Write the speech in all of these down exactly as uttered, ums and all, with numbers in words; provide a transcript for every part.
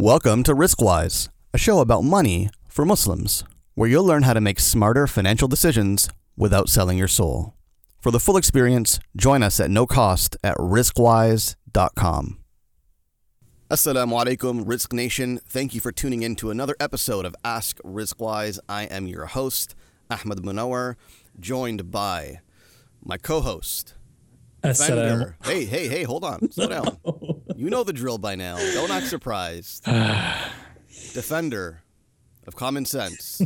Welcome to RiskWise, a show about money for Muslims, where you'll learn how to make smarter financial decisions without selling your soul. For the full experience, join us at no cost at riskwise dot com. Assalamu alaikum, Risk Nation. Thank you for tuning in to another episode of Ask RiskWise. I am your host, Ahmed Munawar, joined by my co-host, Assalamu. Hey, hey, hey, hold on. Slow down. You know the drill by now. Don't act surprised. Defender of common sense.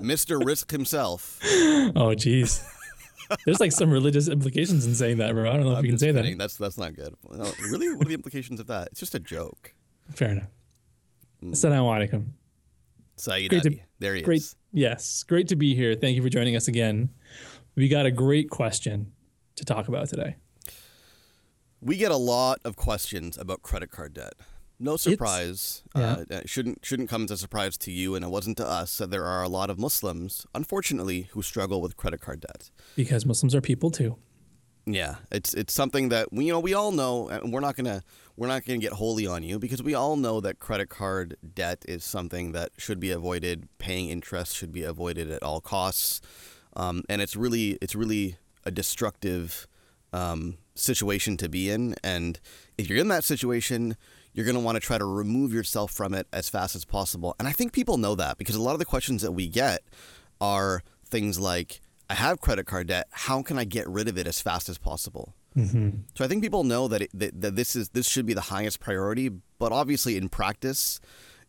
Mister Risk himself. Oh, jeez. There's like some religious implications in saying that, bro. I don't know I'm if you can say kidding. that. That's that's not good. No, really? What are the implications of that? It's just a joke. Fair enough. Mm. Assalamu alaikum. Saeed Great Abi. To, there he great, is. Yes. Great to be here. Thank you for joining us again. We got a great question to talk about today. We get a lot of questions about credit card debt. No surprise. Yeah. Uh, it shouldn't shouldn't come as a surprise to you, and it wasn't to us. So there are a lot of Muslims, unfortunately, who struggle with credit card debt. Because Muslims are people too. Yeah, it's it's something that we you know we all know, and we're not gonna we're not gonna get holy on you because we all know that credit card debt is something that should be avoided. Paying interest should be avoided at all costs, um, and it's really it's really a destructive um, situation to be in. And if you're in that situation, you're going to want to try to remove yourself from it as fast as possible. And I think people know that because a lot of the questions that we get are things like, I have credit card debt. How can I get rid of it as fast as possible? Mm-hmm. So I think people know that, it, that, that this is this should be the highest priority. But obviously, in practice,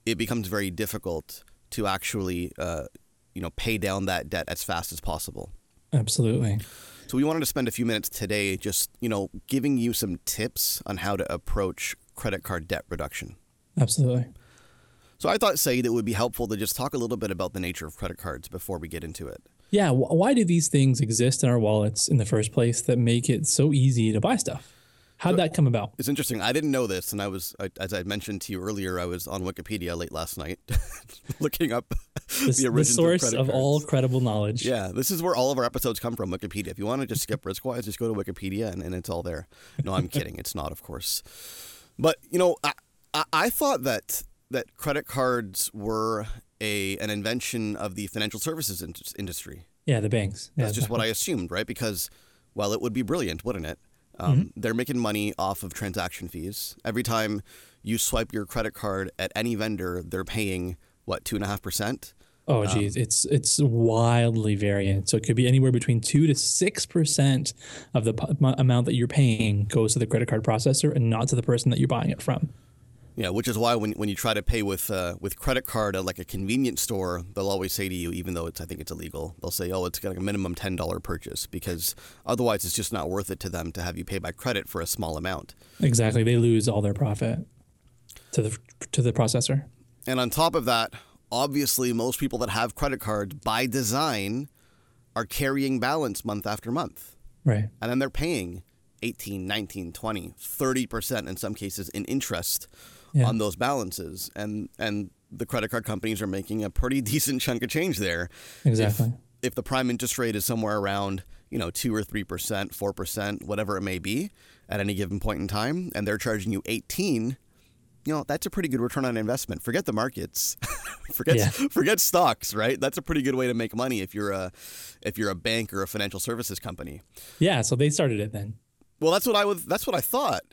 it becomes very difficult to actually, uh, you know, pay down that debt as fast as possible. Absolutely. So we wanted to spend a few minutes today just, you know, giving you some tips on how to approach credit card debt reduction. Absolutely. So I thought, Saeed, it would be helpful to just talk a little bit about the nature of credit cards before we get into it. Yeah. Why do these things exist in our wallets in the first place that make it so easy to buy stuff? How'd so that come about? It's interesting. I didn't know this. And I was, I, as I mentioned to you earlier, I was on Wikipedia late last night looking up this, the origins of credit cards. The source of all credible knowledge. Yeah. This is where all of our episodes come from, Wikipedia. If you want to just skip RiskWise, just go to Wikipedia and, and it's all there. No, I'm kidding. It's not, of course. But, you know, I, I, I thought that that credit cards were a an invention of the financial services in- industry. Yeah, the banks. Yeah, That's just what I assumed, right? Because, well, it would be brilliant, wouldn't it? Um, mm-hmm. They're making money off of transaction fees. Every time you swipe your credit card at any vendor, they're paying, what, two point five percent? Oh, geez. Um, it's it's wildly variant. So it could be anywhere between two to six percent of the p- amount that you're paying goes to the credit card processor and not to the person that you're buying it from. Yeah, which is why when when you try to pay with uh, with credit card at like a convenience store, they'll always say to you, even though it's I think it's illegal, they'll say, oh, it's got like a minimum ten dollars purchase because otherwise it's just not worth it to them to have you pay by credit for a small amount. Exactly. They lose all their profit to the to the processor. And on top of that, obviously most people that have credit cards by design are carrying balance month after month. Right. And then they're paying eighteen, nineteen, twenty, thirty percent in some cases in interest. Yeah. On those balances, and and the credit card companies are making a pretty decent chunk of change there. Exactly. If, if the prime interest rate is somewhere around, you know, two or three percent, four percent, whatever it may be, at any given point in time, and they're charging you eighteen, you know, that's a pretty good return on investment. Forget the markets, forget yeah. forget stocks, right? That's a pretty good way to make money if you're a if you're a bank or a financial services company. Yeah. So they started it then. Well, that's what I was. That's what I thought.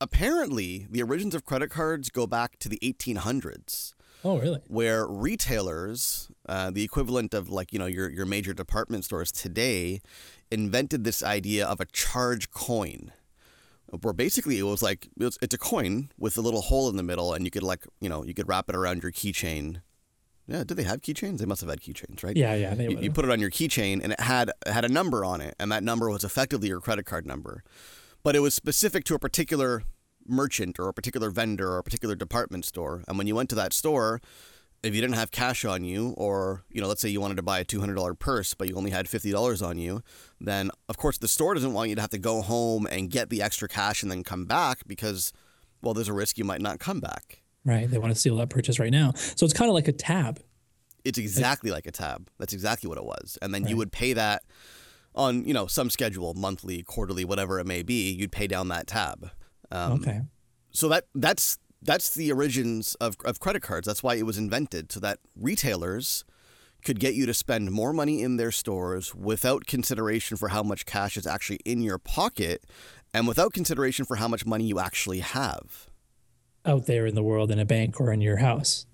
Apparently, the origins of credit cards go back to the eighteen hundreds. Oh, really? Where retailers, uh, the equivalent of like, you know, your, your major department stores today, invented this idea of a charge coin. Where basically it was like, it's, it's a coin with a little hole in the middle and you could like, you know, you could wrap it around your keychain. Yeah, did they have keychains? They must have had keychains, right? Yeah, yeah. They you, you put it on your keychain and it had it had a number on it. And that number was effectively your credit card number. But it was specific to a particular merchant or a particular vendor or a particular department store. And when you went to that store, if you didn't have cash on you or, you know, let's say you wanted to buy a two hundred dollars purse, but you only had fifty dollars on you, then, of course, the store doesn't want you to have to go home and get the extra cash and then come back because, well, there's a risk you might not come back. Right. They want to steal that purchase right now. So it's kind of like a tab. It's exactly like, like a tab. That's exactly what it was. And then right. You would pay that on, you know, some schedule, monthly, quarterly, whatever it may be, you'd pay down that tab. Um, okay. So that that's that's the origins of, of credit cards. That's why it was invented, so that retailers could get you to spend more money in their stores without consideration for how much cash is actually in your pocket and without consideration for how much money you actually have out there in the world, in a bank or in your house.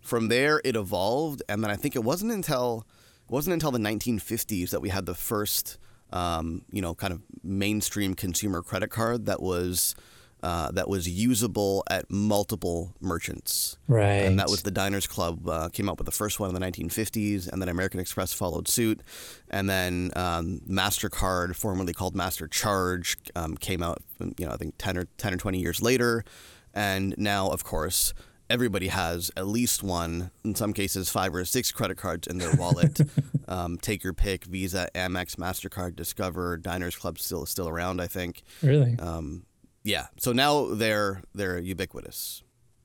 From there, it evolved. And then I think it wasn't until it wasn't until the nineteen fifties that we had the first, um, you know, kind of mainstream consumer credit card that was Uh, that was usable at multiple merchants. Right. And that was the Diners Club, uh, came up with the first one in the nineteen fifties, and then American Express followed suit. And then um, MasterCard, formerly called Master Charge, um, came out, you know, I think ten or ten or twenty years later. And now, of course, everybody has at least one, in some cases, five or six credit cards in their wallet. um, take your pick: Visa, Amex, MasterCard, Discover. Diners Club still, still around, I think. Really? Um Yeah. So now they're they're ubicoitous.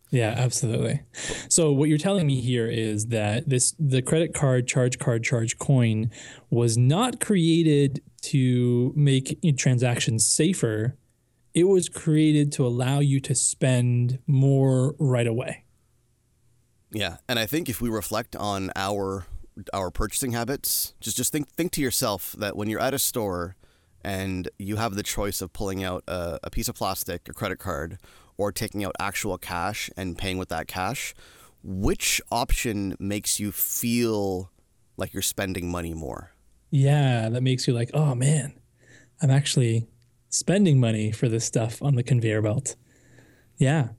Yeah, absolutely. So what you're telling me here is that this the credit card, charge card, charge coin was not created to make transactions safer. It was created to allow you to spend more right away. Yeah. And I think if we reflect on our our purchasing habits, just just think think to yourself that when you're at a store and you have the choice of pulling out a, a piece of plastic, a credit card, or taking out actual cash and paying with that cash, which option makes you feel like you're spending money more? Yeah, that makes you like, oh man, I'm actually spending money for this stuff on the conveyor belt. Yeah.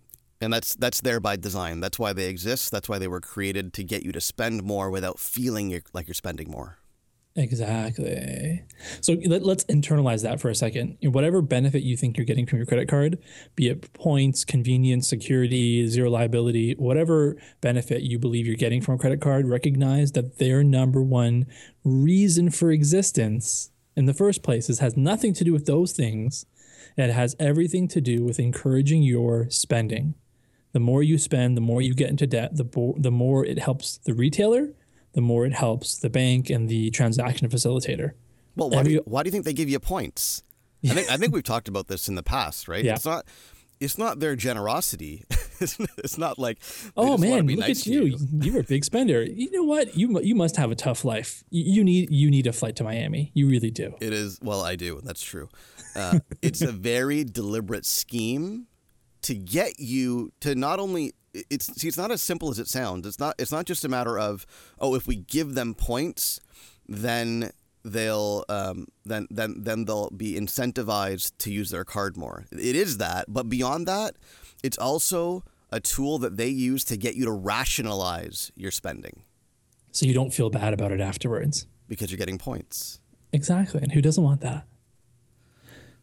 And that's that's there by design. That's why they exist. That's why they were created, to get you to spend more without feeling like you're spending more. Exactly. So let, let's internalize that for a second. Whatever benefit you think you're getting from your credit card, be it points, convenience, security, zero liability, whatever benefit you believe you're getting from a credit card, recognize that their number one reason for existence in the first place is has nothing to do with those things. It has everything to do with encouraging your spending. The more you spend, the more you get into debt, the, bo- the more it helps the retailer, the more it helps the bank and the transaction facilitator. Well, why do you, why do you think they give you points? I think I think we've talked about this in the past, right? Yeah. It's not it's not their generosity. It's not, it's not like, oh man, look nice at you. you. You're a big spender. You know what? You you must have a tough life. You need you need a flight to Miami. You really do. It is. Well, I do. That's true. Uh, it's a very deliberate scheme to get you to not only. It's see, it's not as simple as it sounds. It's not. It's not just a matter of, oh, if we give them points, then they'll um, then then then they'll be incentivized to use their card more. It is that, but beyond that, it's also a tool that they use to get you to rationalize your spending, so you don't feel bad about it afterwards because you're getting points. Exactly, and who doesn't want that?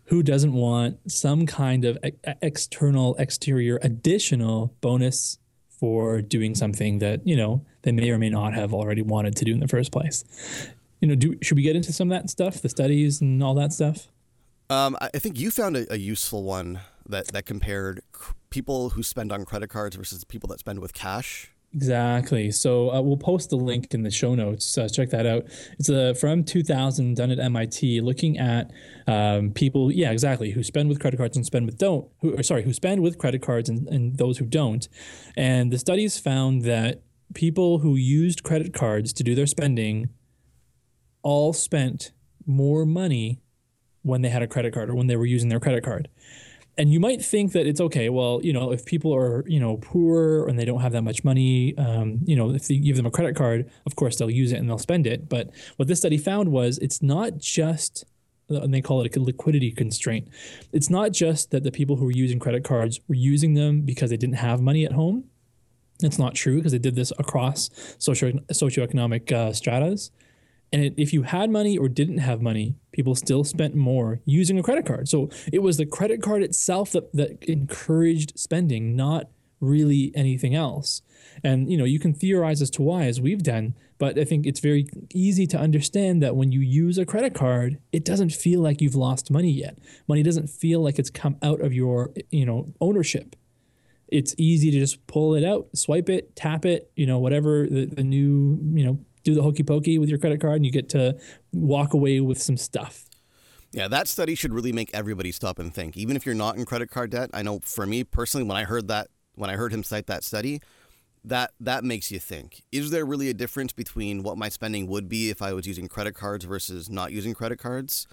Who doesn't want some kind of external, exterior, additional bonus for doing something that, you know, they may or may not have already wanted to do in the first place? You know, do, should we get into some of that stuff, the studies and all that stuff? Um, I think you found a, a useful one that, that compared cr- people who spend on credit cards versus people that spend with cash. Exactly. So uh, we'll post the link in the show notes. Uh, check that out. It's uh, from two thousand, done at M I T, looking at um, people, yeah, exactly, who spend with credit cards and spend with don't, who, or sorry, who spend with credit cards and, and those who don't. And the studies found that people who used credit cards to do their spending all spent more money when they had a credit card or when they were using their credit card. And you might think that it's okay, well, you know, if people are, you know, poor and they don't have that much money, um, you know, if you give them a credit card, of course, they'll use it and they'll spend it. But what this study found was it's not just, and they call it a liquidity constraint. It's not just that the people who were using credit cards were using them because they didn't have money at home. That's not true, because they did this across socio socioeconomic uh, stratas. And it, if you had money or didn't have money, people still spent more using a credit card. So it was the credit card itself that, that encouraged spending, not really anything else. And, you know, you can theorize as to why, as we've done, but I think it's very easy to understand that when you use a credit card, it doesn't feel like you've lost money yet. Money doesn't feel like it's come out of your, you know, ownership. It's easy to just pull it out, swipe it, tap it, you know, whatever the, the new, you know, do the hokey pokey with your credit card, and you get to walk away with some stuff. Yeah, that study should really make everybody stop and think, even if you're not in credit card debt. I know for me personally, when I heard that when I heard him cite that study, that that makes you think, is there really a difference between what my spending would be if I was using credit cards versus not using credit cards?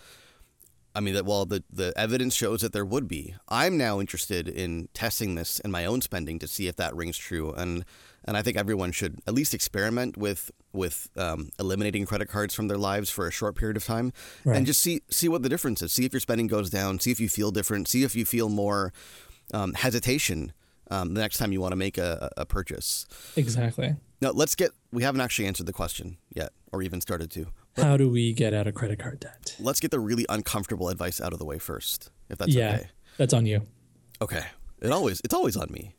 I mean, that well, the, the evidence shows that there would be. I'm now interested in testing this in my own spending to see if that rings true. And and I think everyone should at least experiment with with um, eliminating credit cards from their lives for a short period of time, right, and just see see what the difference is. See if your spending goes down. See if you feel different. See if you feel more um, hesitation um, the next time you want to make a, a purchase. Exactly. Now, let's get, we haven't actually answered the question yet or even started to. But how do we get out of credit card debt? Let's get the really uncomfortable advice out of the way first, if that's yeah, okay. Yeah, that's on you. Okay. It always It's always on me.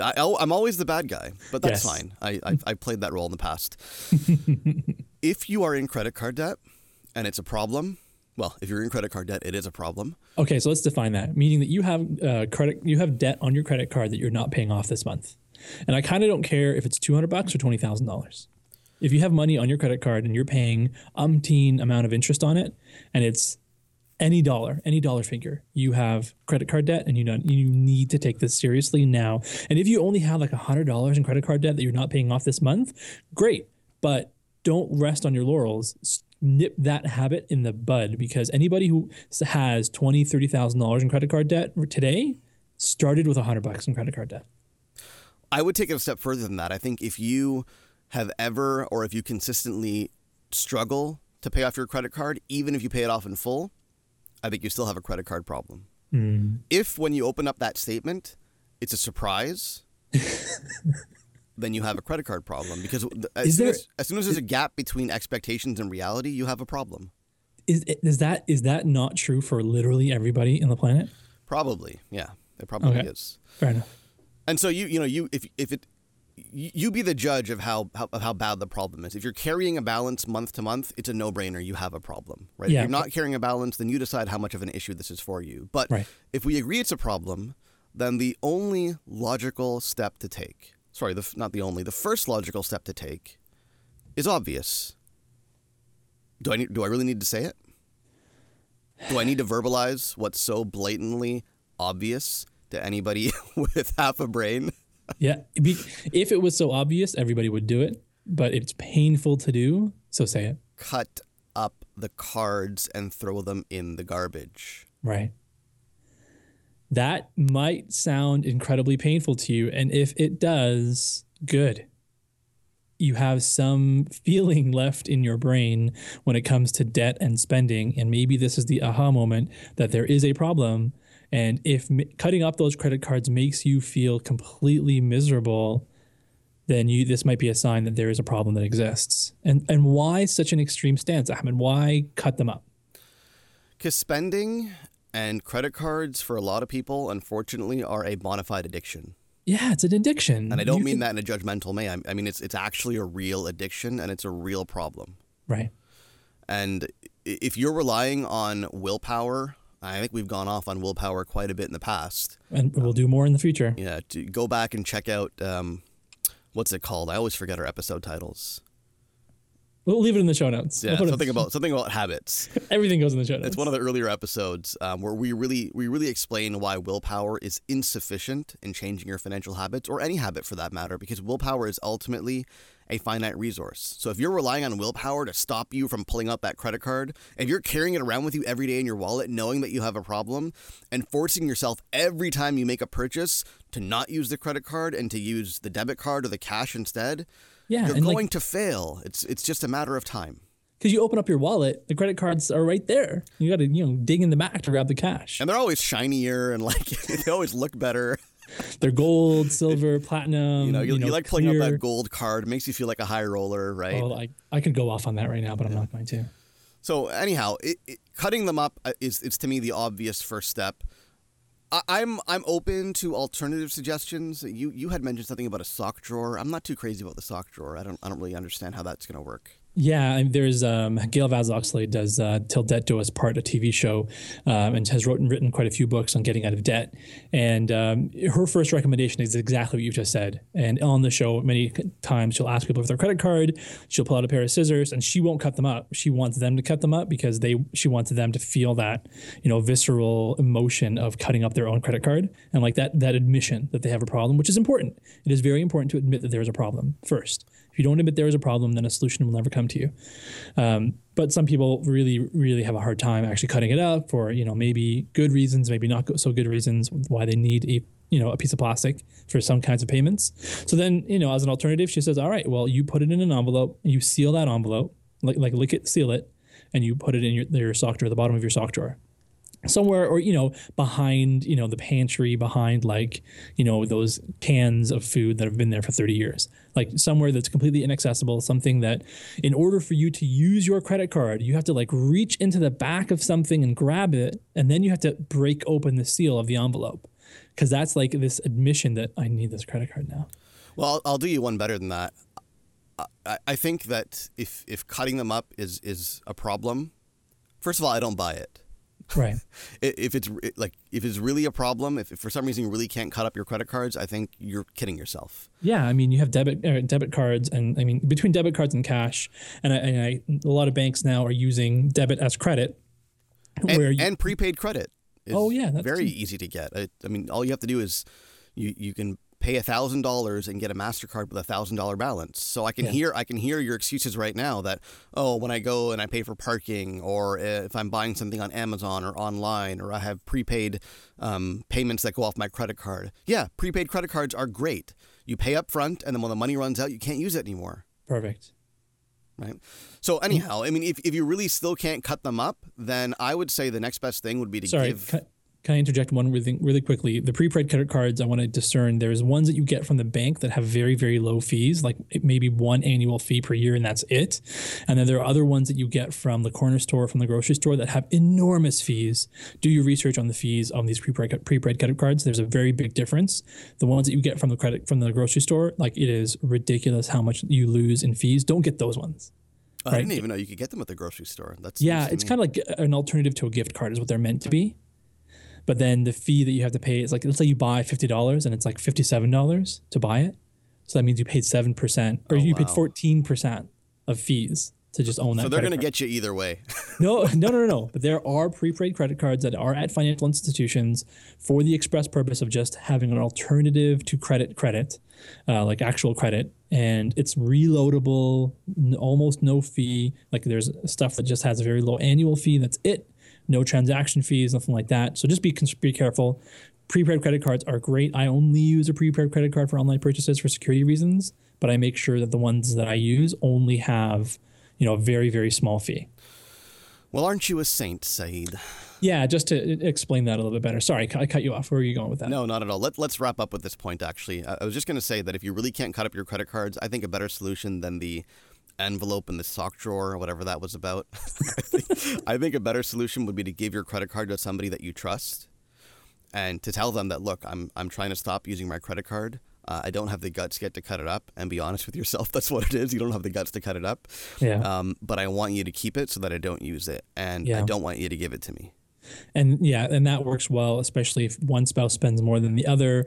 I, I'm always the bad guy, but that's yes. fine. I, I I played that role in the past. If you are in credit card debt and it's a problem, well, if you're in credit card debt, it is a problem. Okay, so let's define that. Meaning that you have uh, credit, you have debt on your credit card that you're not paying off this month. And I kind of don't care if it's two hundred bucks or twenty thousand dollars. If you have money on your credit card and you're paying umpteen amount of interest on it, and it's any dollar, any dollar figure, you have credit card debt and you don't, you need to take this seriously now. And if you only have like one hundred dollars in credit card debt that you're not paying off this month, great. But don't rest on your laurels. Nip that habit in the bud, because anybody who has twenty thousand dollars, thirty thousand dollars in credit card debt today started with one hundred bucks in credit card debt. I would take it a step further than that. I think if you have ever, or if you consistently struggle to pay off your credit card, even if you pay it off in full, I think you still have a credit card problem. Mm. If when you open up that statement, it's a surprise, then you have a credit card problem. Because as, is soon, there, as, as soon as there's is, a gap between expectations and reality, you have a problem. Is, is that is that not true for literally everybody on the planet? Probably, yeah. It probably okay. is. Fair enough. And so you you know you if if it you be the judge of how, how of how bad the problem is. If you're carrying a balance month to month, it's a no-brainer. You have a problem, right? Yeah. If you're not carrying a balance, then you decide how much of an issue this is for you. But right. if we agree it's a problem, then the only logical step to take, sorry, the, not the only, the first logical step to take is obvious. Do I need, do I really need to say it? Do I need to verbalize what's so blatantly obvious to anybody with half a brain? Yeah. If it was so obvious, everybody would do it, but it's painful to do, so say it. Cut up the cards and throw them in the garbage. Right. That might sound incredibly painful to you, and if it does, good. You have some feeling left in your brain when it comes to debt and spending, and maybe this is the aha moment that there is a problem. And if m- cutting up those credit cards makes you feel completely miserable, then you this might be a sign that there is a problem that exists. And and why such an extreme stance, Ahmed? Why cut them up? Because spending and credit cards for a lot of people, unfortunately, are a bona fide addiction. Yeah, it's an addiction. And I don't you mean can... that in a judgmental way. I mean, it's it's actually a real addiction and it's a real problem. Right. And if you're relying on willpower, I think we've gone off on willpower quite a bit in the past. And we'll um, do more in the future. Yeah. To go back and check out, um, what's it called? I always forget our episode titles. We'll leave it in the show notes. Yeah, something it. about something about habits. Everything goes in the show notes. It's one of the earlier episodes um, where we really we really explain why willpower is insufficient in changing your financial habits, or any habit for that matter, because willpower is ultimately a finite resource. So if you're relying on willpower to stop you from pulling out that credit card, if you're carrying it around with you every day in your wallet, knowing that you have a problem, and forcing yourself every time you make a purchase to not use the credit card and to use the debit card or the cash instead, yeah, you're going like, to fail. It's it's just a matter of time. Because you open up your wallet, the credit cards are right there. You got to you know dig in the back to grab the cash. And they're always shinier and like they always look better. They're gold, silver, platinum. You know, you, you know, you like clear. Pulling up that gold card. It makes you feel like a high roller, right? Well, I I could go off on that right now, but yeah. I'm not going to. So anyhow, it, it, cutting them up is it's to me the obvious first step. I'm I'm open to alternative suggestions. You you had mentioned something about a sock drawer. I'm not too crazy about the sock drawer. I don't I don't really understand how that's going to work. Yeah, and there's um, Gail Vaz-Oxlade does uh, Till Debt Do Us Part, a T V show, um, and has wrote and written quite a few books on getting out of debt. And um, her first recommendation is exactly what you just said. And on the show, many times she'll ask people for their credit card, she'll pull out a pair of scissors, and she won't cut them up. She wants them to cut them up because they she wants them to feel that, you know, visceral emotion of cutting up their own credit card and like that that admission that they have a problem, which is important. It is very important to admit that there is a problem first. If you don't admit there is a problem, then a solution will never come to you. Um, but some people really, really have a hard time actually cutting it up for, you know, maybe good reasons, maybe not so good reasons why they need a, you know, a piece of plastic for some kinds of payments. So then, you know, as an alternative, she says, all right, well, you put it in an envelope, you seal that envelope, like, like lick it, seal it, and you put it in your, your sock drawer, the bottom of your sock drawer. Somewhere, or, you know, behind, you know, the pantry, behind like, you know, those cans of food that have been there for thirty years, like somewhere that's completely inaccessible, something that in order for you to use your credit card, you have to like reach into the back of something and grab it. And then you have to break open the seal of the envelope, because that's like this admission that I need this credit card now. Well, I'll, I'll do you one better than that. I, I think that if, if cutting them up is, is a problem, first of all, I don't buy it. Right. If it's like if it's really a problem, if, if for some reason you really can't cut up your credit cards, I think you're kidding yourself. Yeah, I mean, you have debit uh, debit cards, and I mean between debit cards and cash, and I, and I, a lot of banks now are using debit as credit, and, where you, and prepaid credit. Is oh yeah, that's very true. Easy to get. I, I mean, all you have to do is you you can pay a thousand dollars and get a MasterCard with a thousand dollar balance. So I can yeah. hear I can hear your excuses right now that, oh, when I go and I pay for parking, or if I'm buying something on Amazon or online, or I have prepaid um, payments that go off my credit card. Yeah, prepaid credit cards are great. You pay up front, and then when the money runs out, you can't use it anymore. Perfect. Right. So anyhow, I mean, if if you really still can't cut them up, then I would say the next best thing would be to Sorry, give. Cut- Can I interject one really, really quickly? The prepaid credit cards, I want to discern. There's ones that you get from the bank that have very, very low fees, like maybe one annual fee per year, and that's it. And then there are other ones that you get from the corner store, from the grocery store, that have enormous fees. Do your research on the fees on these prepaid prepaid credit cards. There's a very big difference. The ones that you get from the credit from the grocery store, like it is ridiculous how much you lose in fees. Don't get those ones. Oh, right? I didn't even know you could get them at the grocery store. That's yeah, it's kind of like an alternative to a gift card is what they're meant to be. But then the fee that you have to pay is like, let's say you buy fifty dollars and it's like fifty-seven dollars to buy it. So that means you paid seven percent or oh, you wow. paid fourteen percent of fees to just own that. So they're going to get you either way. no, no, no, no, no. But there are prepaid credit cards that are at financial institutions for the express purpose of just having an alternative to credit credit, uh, like actual credit. And it's reloadable, n- almost no fee. Like there's stuff that just has a very low annual fee. That's it. No transaction fees, nothing like that. So just be be careful. Prepaid credit cards are great. I only use a prepaid credit card for online purchases for security reasons, but I make sure that the ones that I use only have, you know, a very, very small fee. Well, aren't you a saint, Saeed? Yeah, just to explain that a little bit better. Sorry, I cut you off. Where are you going with that? No, not at all. Let, let's wrap up with this point, actually. I was just going to say that if you really can't cut up your credit cards, I think a better solution than the envelope in the sock drawer or whatever that was about. I, think, I think a better solution would be to give your credit card to somebody that you trust and to tell them that, look, I'm I'm trying to stop using my credit card. Uh, I don't have the guts yet to cut it up. And be honest with yourself. That's what it is. You don't have the guts to cut it up. Yeah. Um, but I want you to keep it so that I don't use it. And yeah. I don't want you to give it to me. And yeah, and that works well, especially if one spouse spends more than the other.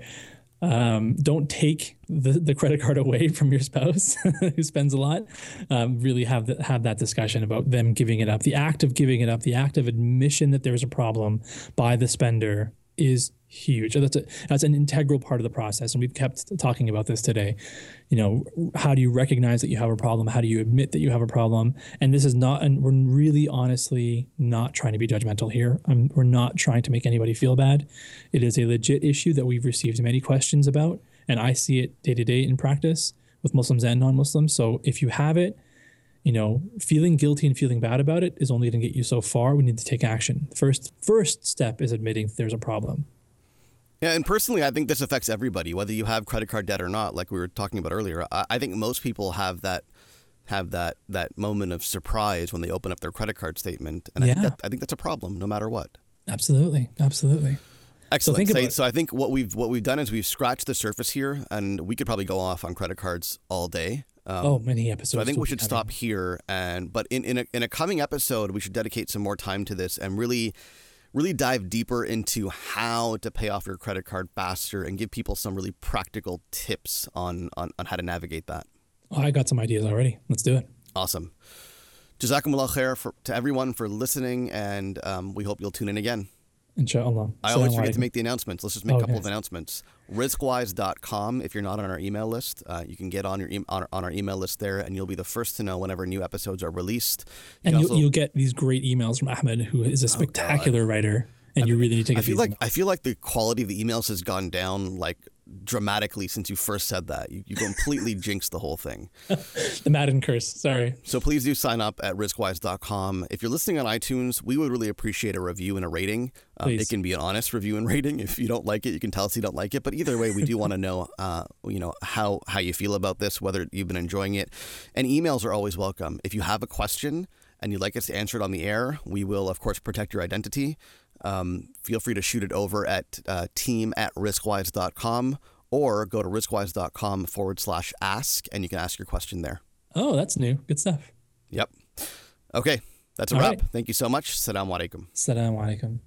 Um, don't take the, the credit card away from your spouse who spends a lot. Um, really have the, have that discussion about them giving it up. The act of giving it up, the act of admission that there's a problem by the spender is huge. That's a, that's an integral part of the process. And we've kept talking about this today. You know, how do you recognize that you have a problem? How do you admit that you have a problem? And this is not, and we're really honestly not trying to be judgmental here. I'm, we're not trying to make anybody feel bad. It is a legit issue that we've received many questions about. And I see it day to day in practice with Muslims and non-Muslims. So if you have it, you know, feeling guilty and feeling bad about it is only going to get you so far. We need to take action. First, first step is admitting that there's a problem. Yeah, and personally, I think this affects everybody, whether you have credit card debt or not. Like we were talking about earlier, I, I think most people have that have that that moment of surprise when they open up their credit card statement, and yeah. I think that, I think that's a problem, no matter what. Absolutely, absolutely. Excellent. So, so, so I think what we've what we've done is we've scratched the surface here, and we could probably go off on credit cards all day. Um, oh, many episodes. So I think we should stop here, and but in in a, in a coming episode, we should dedicate some more time to this and really. really dive deeper into how to pay off your credit card faster and give people some really practical tips on, on, on how to navigate that. Oh, I got some ideas already. Let's do it. Awesome. Jazakumullah khair for, to everyone for listening, and um, we hope you'll tune in again. Inshallah. I Salaam always forget alaikum. to make the announcements. Let's just make oh, a couple okay. of announcements. riskwise dot com, if you're not on our email list, uh, you can get on your e- on, our, on our email list there, and you'll be the first to know whenever new episodes are released. You and you, also, you'll get these great emails from Ahmed, who is a spectacular oh writer, and I you mean, really need to get I feel these like emails. I feel like the quality of the emails has gone down like dramatically since you first said that. You, you completely jinxed the whole thing. The Madden curse, sorry. So please do sign up at riskwise dot com. If you're listening on iTunes, we would really appreciate a review and a rating. Um, it can be an honest review and rating. If you don't like it, you can tell us you don't like it. But either way, we do want to know, uh, you know, how, how you feel about this, whether you've been enjoying it. And emails are always welcome. If you have a question and you'd like us to answer it on the air, we will, of course, protect your identity. Um, feel free to shoot it over at uh, team at riskwise dot com, or go to riskwise dot com forward slash ask, and you can ask your question there. Oh, that's new. Good stuff. Yep. Okay. That's a All wrap. Right. Thank you so much. Assalamu alaikum. Assalamu alaikum.